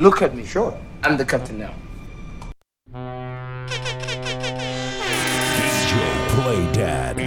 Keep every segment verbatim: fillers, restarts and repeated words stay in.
Look at me. Sure. I'm the captain now. D J PlayDAT.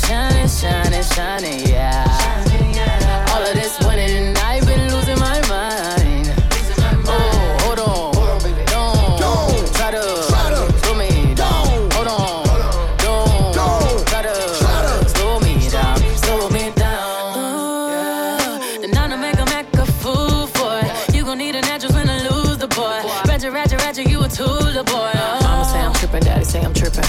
Shining, shining, shining, yeah. Shining, yeah. All of this winning and I've been losing my mind. Losing my mind. Oh, hold on, hold on, baby. Don't, don't try to, try to slow me down. Hold on, hold on. Don't, don't try to, try to slow me down, slow me down. Ooh, and I'm gonna make a make a fool for it. You gon' need an address when I lose the boy. Roger, Roger, Roger, you a tool, boy. Oh. Mama say I'm trippin', daddy say I'm trippin'.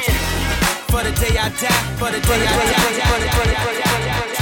For the day I die, for the day I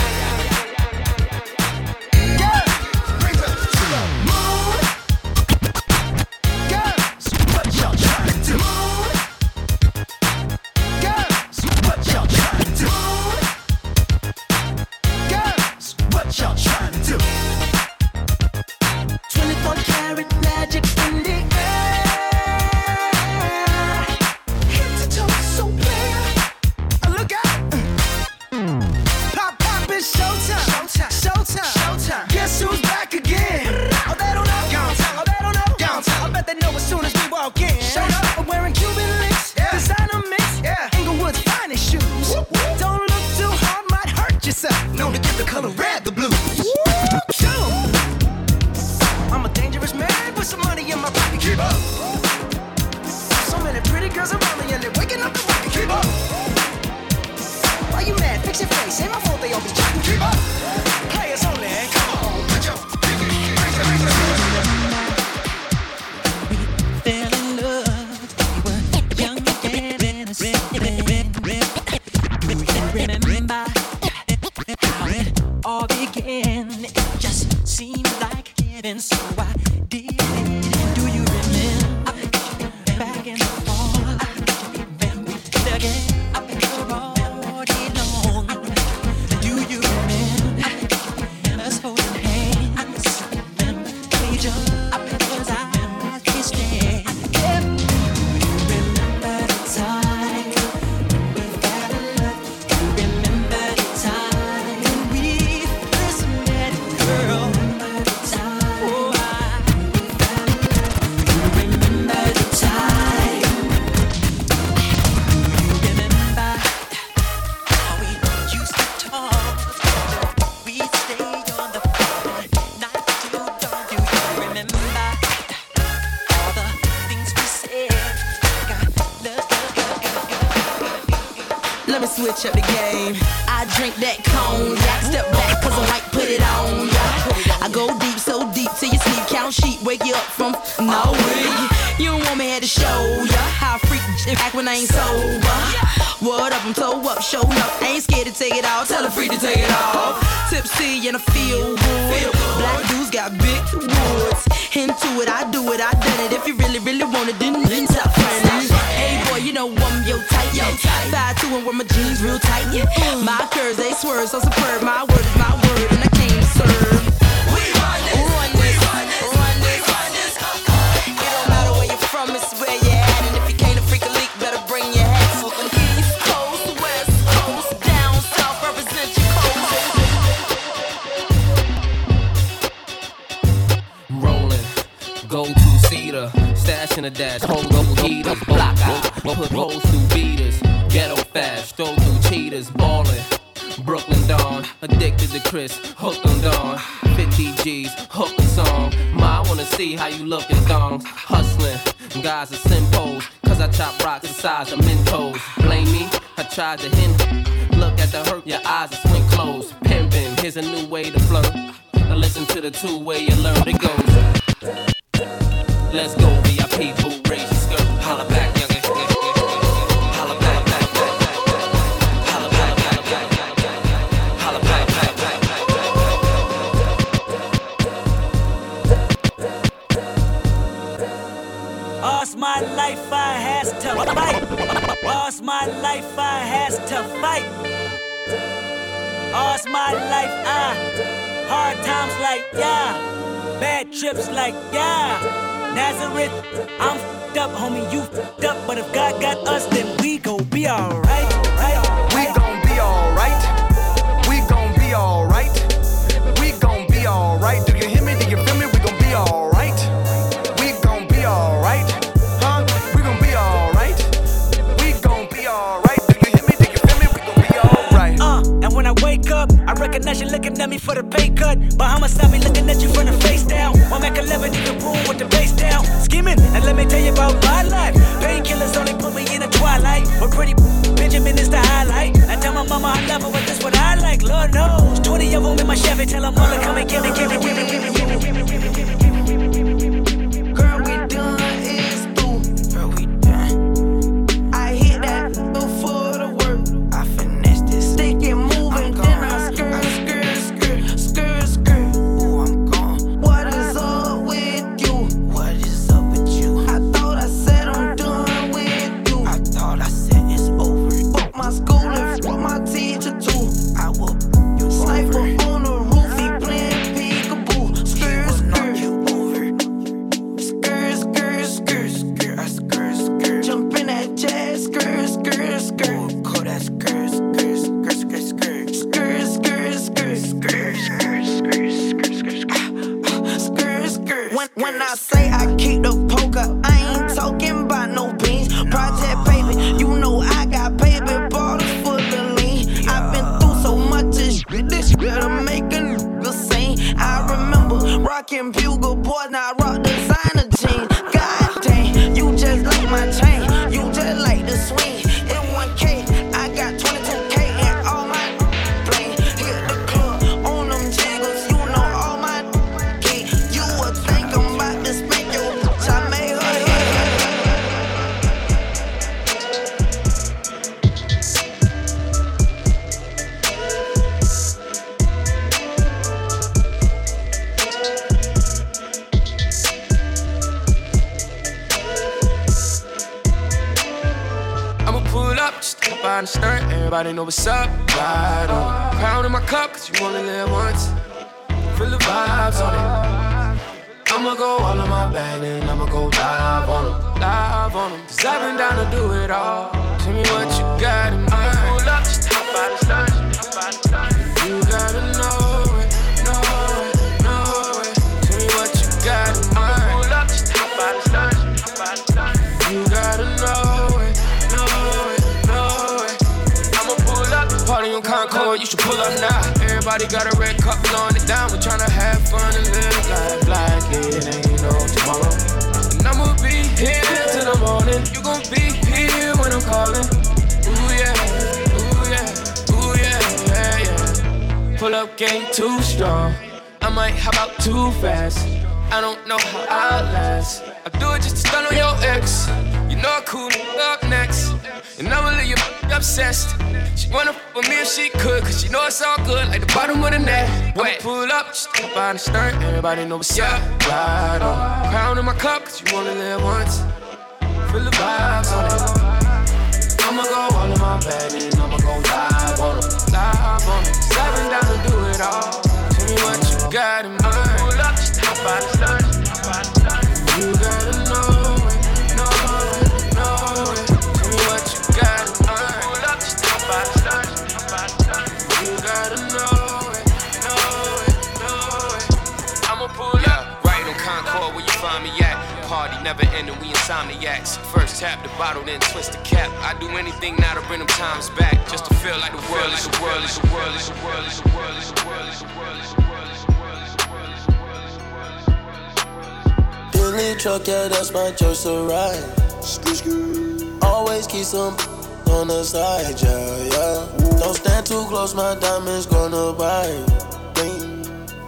switch up the game. I drink that cone, yeah. Step back, cause I might put it on, yeah. I go deep, so deep, till you sleep. Count sheep, wake you up from no wig. You don't want me here to show ya yeah. How I freak shit back when I ain't sober. What up, I'm toe up, show up. I ain't scared to take it all, tell a freak to take it off. Tipsy and I feel good. Black dudes got big woods. Into it, I do it, I done it. If you really, really want it, then it's up, friend. Hey boy, you know I'm your type, yo. Five two and wear my jeans real tight. Yeah. Mm. My curves they swerve, so superb. My word is my word, and I came to serve. We run this, run this, run this, run this, run this. It don't matter where you're from, it's where you're at. And if you can't a freak a leak, better bring your hat. So from East Coast to West Coast, down south, represent your coast. Rolling, go to cedar, stash in the dash, hold up, heat up, block out, we'll put holes through beaters. Ghetto fast, throw through cheaters, ballin'. Brooklyn Dawn, addicted to Chris, hooked on Dawn. fifty G's, hook a song. Ma, I wanna see how you look in thongs. Hustlin', guys are simples, cause I chop rocks the size of Mentos. Blame me, I tried to hint. Look at the hurt, your eyes are swing closed. Pimpin', here's a new way to flirt. Now listen to the two way you learn it goes. Let's go, V I P, boo, raise your skirt, holla back. My life I has to fight. All's my life I has to fight. All's my life I hard times like yeah, bad trips like yeah. Nazareth, I'm fed up, homie, you fed up. But if God got us, then we gon' be alright. Right, we gon' be alright. We gon' be alright. We gon' be alright. Do you hear me? Do you feel me? We gon' be alright. We gon' be alright. I recognize you looking at me for the pay cut. Bahamas got me looking at you from the face down. I'm at eleven in the room with the bass down. Scheming, and let me tell you about my life. Painkillers only put me in the twilight. But pretty Benjamin is the highlight. I tell my mama I love her, but that's what I like. Lord knows, twenty of them in my Chevy. Tell them all to come and give it, give it, give it, give it, give it, give it, give it, give it, give it. Everybody know what's up, ride on. Pound in my cup, cause you only live once. Feel the vibes on it. I'ma go all in my bag, then I'ma go live on them. Live on them, cause I've been down to do it all. Tell me what you got in mind. Pull up, just hop out of start. You gotta know it, know it, know it. Tell me what you got in mind. Pull up, just hop out of start. You gotta know it, know it. Party on Concord, you should pull up now. Everybody got a red cup, blowing it down. We're tryna have fun and live life like it ain't no tomorrow. And I'ma be here till the morning. You gon' be here when I'm calling. Ooh yeah, ooh yeah. pull up game too strong. I might hop out too fast. I don't know how I'll last. I do it just to stun on your ex. You know I cool up next. And I'ma leave you obsessed. She wanna fuck with me if she could, cause she know it's all good, like the bottom of the net. I'ma pull up, just hop on the stern. Everybody know what's up, ride on. Crown in my cup, cause you only live once. Feel the vibes on it. I'ma go all in my bag and I'ma go live on it. Live on it. Seven down to do it all. Tell me what you got in mind. Pull up, just hop on the stern. You gotta know it, know it, know it. Tell me what you got in mind. Pull up, just hop on the stern. You gotta know it, know it, know it. I'ma pull up. Right on Concord, where you find me at? Party never ending, we insomniacs. First tap the bottle, then twist the cap. I do anything now to bring them times back, just to feel like the world is the world is the world is the world is the world is the world is the world is the world is the world is the world is the world is the world is the world is the world is the world. Billy truck, yeah, that's my choice to ride. Always keep some on the side, yeah, yeah. Don't stand too close, my diamonds gonna bite.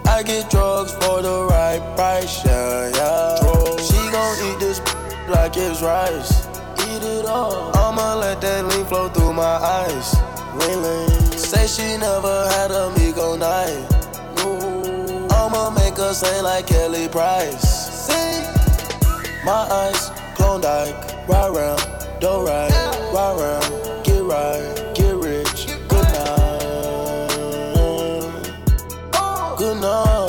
I get drugs for the right price, yeah, yeah. She gon' eat this like it's rice. Eat it all. I'ma let that lean flow through my eyes. Really? Say she never had a Migo night. Ooh. I'ma make her sing like Kelly Price. See? My eyes, Klondike. Ride round, do right. Ride round, get right. Get rich, good night. Good night.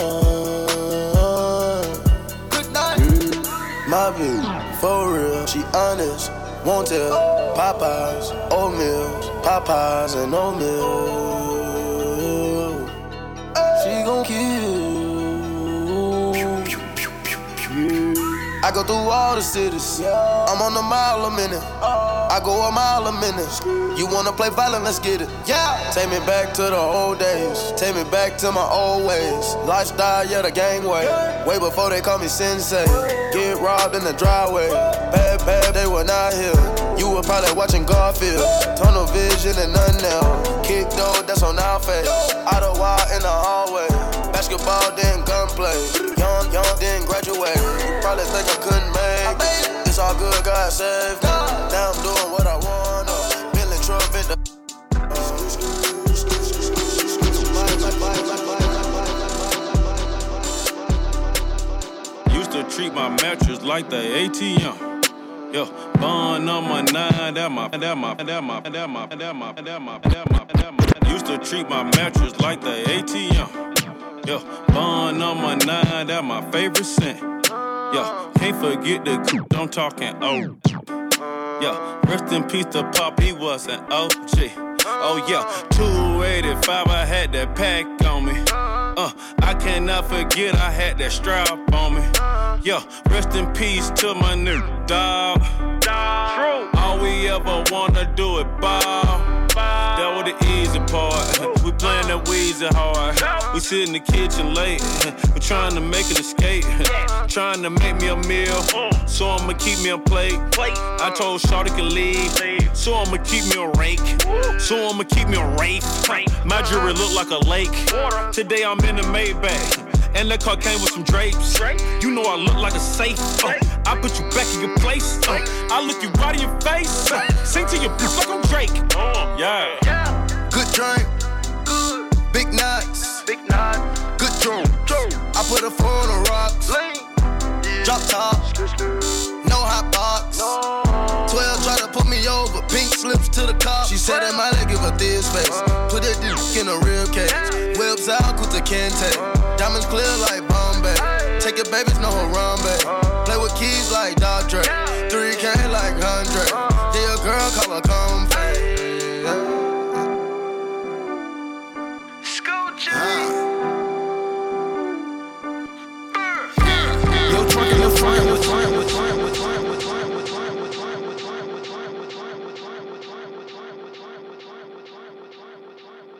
Good night. Mm, my bitch, for real, she honest, won't tell. Popeyes, oatmeals, Popeyes and oatmeal. She gon' kill. Yeah. I go through all the cities. I'm on a mile a minute. I go a mile a minute. You wanna play violent, let's get it. Yeah. Take me back to the old days. Take me back to my old ways. Lifestyle, yeah, the gangway. Way before they call me sensei. Get robbed in the driveway. Bad, bad, they were not here. You were probably watching Garfield. Tunnel vision and none now. Kick though, that's on our face. Out of wild in the hallway. Basketball, then gunplay. Young, young, then graduate. You probably think I couldn't make it. It's all good, God saved me. Now I'm doing what I want. Used to treat my mattress like the A T M. Yo, bond on my nine, that my, that my, that my, that my, that my, that my, that my. Used to treat my mattress like the A T M. Yo, bond on my nine, that my favorite scent. Yo, can't forget the c- I'm talking old. Yeah, rest in peace to Pop, he was an O G. Oh yeah, two eighty-five, I had that pack on me. Uh, I cannot forget I had that strap on me. Yeah, rest in peace to my new dog. All we ever wanna do is ball. That was the easy part. We playing that Weezy hard. We sit in the kitchen late. We trying to make an escape. Trying to make me a meal. So I'ma keep me a plate. I told Shawty can leave. So I'ma keep me a rake. So I'ma keep me a rake. My jewelry look like a lake. Today I'm in the Maybach. And the car came with some drapes. You know I look like a safe. Uh, I put you back in your place. Uh, I look you right in your face. Uh, sing to your bitch like I'm Drake. Uh, yeah. yeah. Good drink. Good. Big knots. Big knots. Good drone. I put a phone on rocks. Yeah. Drop top. No hot box. No. twelve try to put me over. Pink slips to the cop. She said that my leg give her this face. Uh, put that dick in a rib cage. Yeah. Webs out, Kuta Kente. Diamonds clear like Bombay. Take your babies, no Harambe. Play with keys like Doctor. three K like Andre. Yeah, a girl, call her comfort.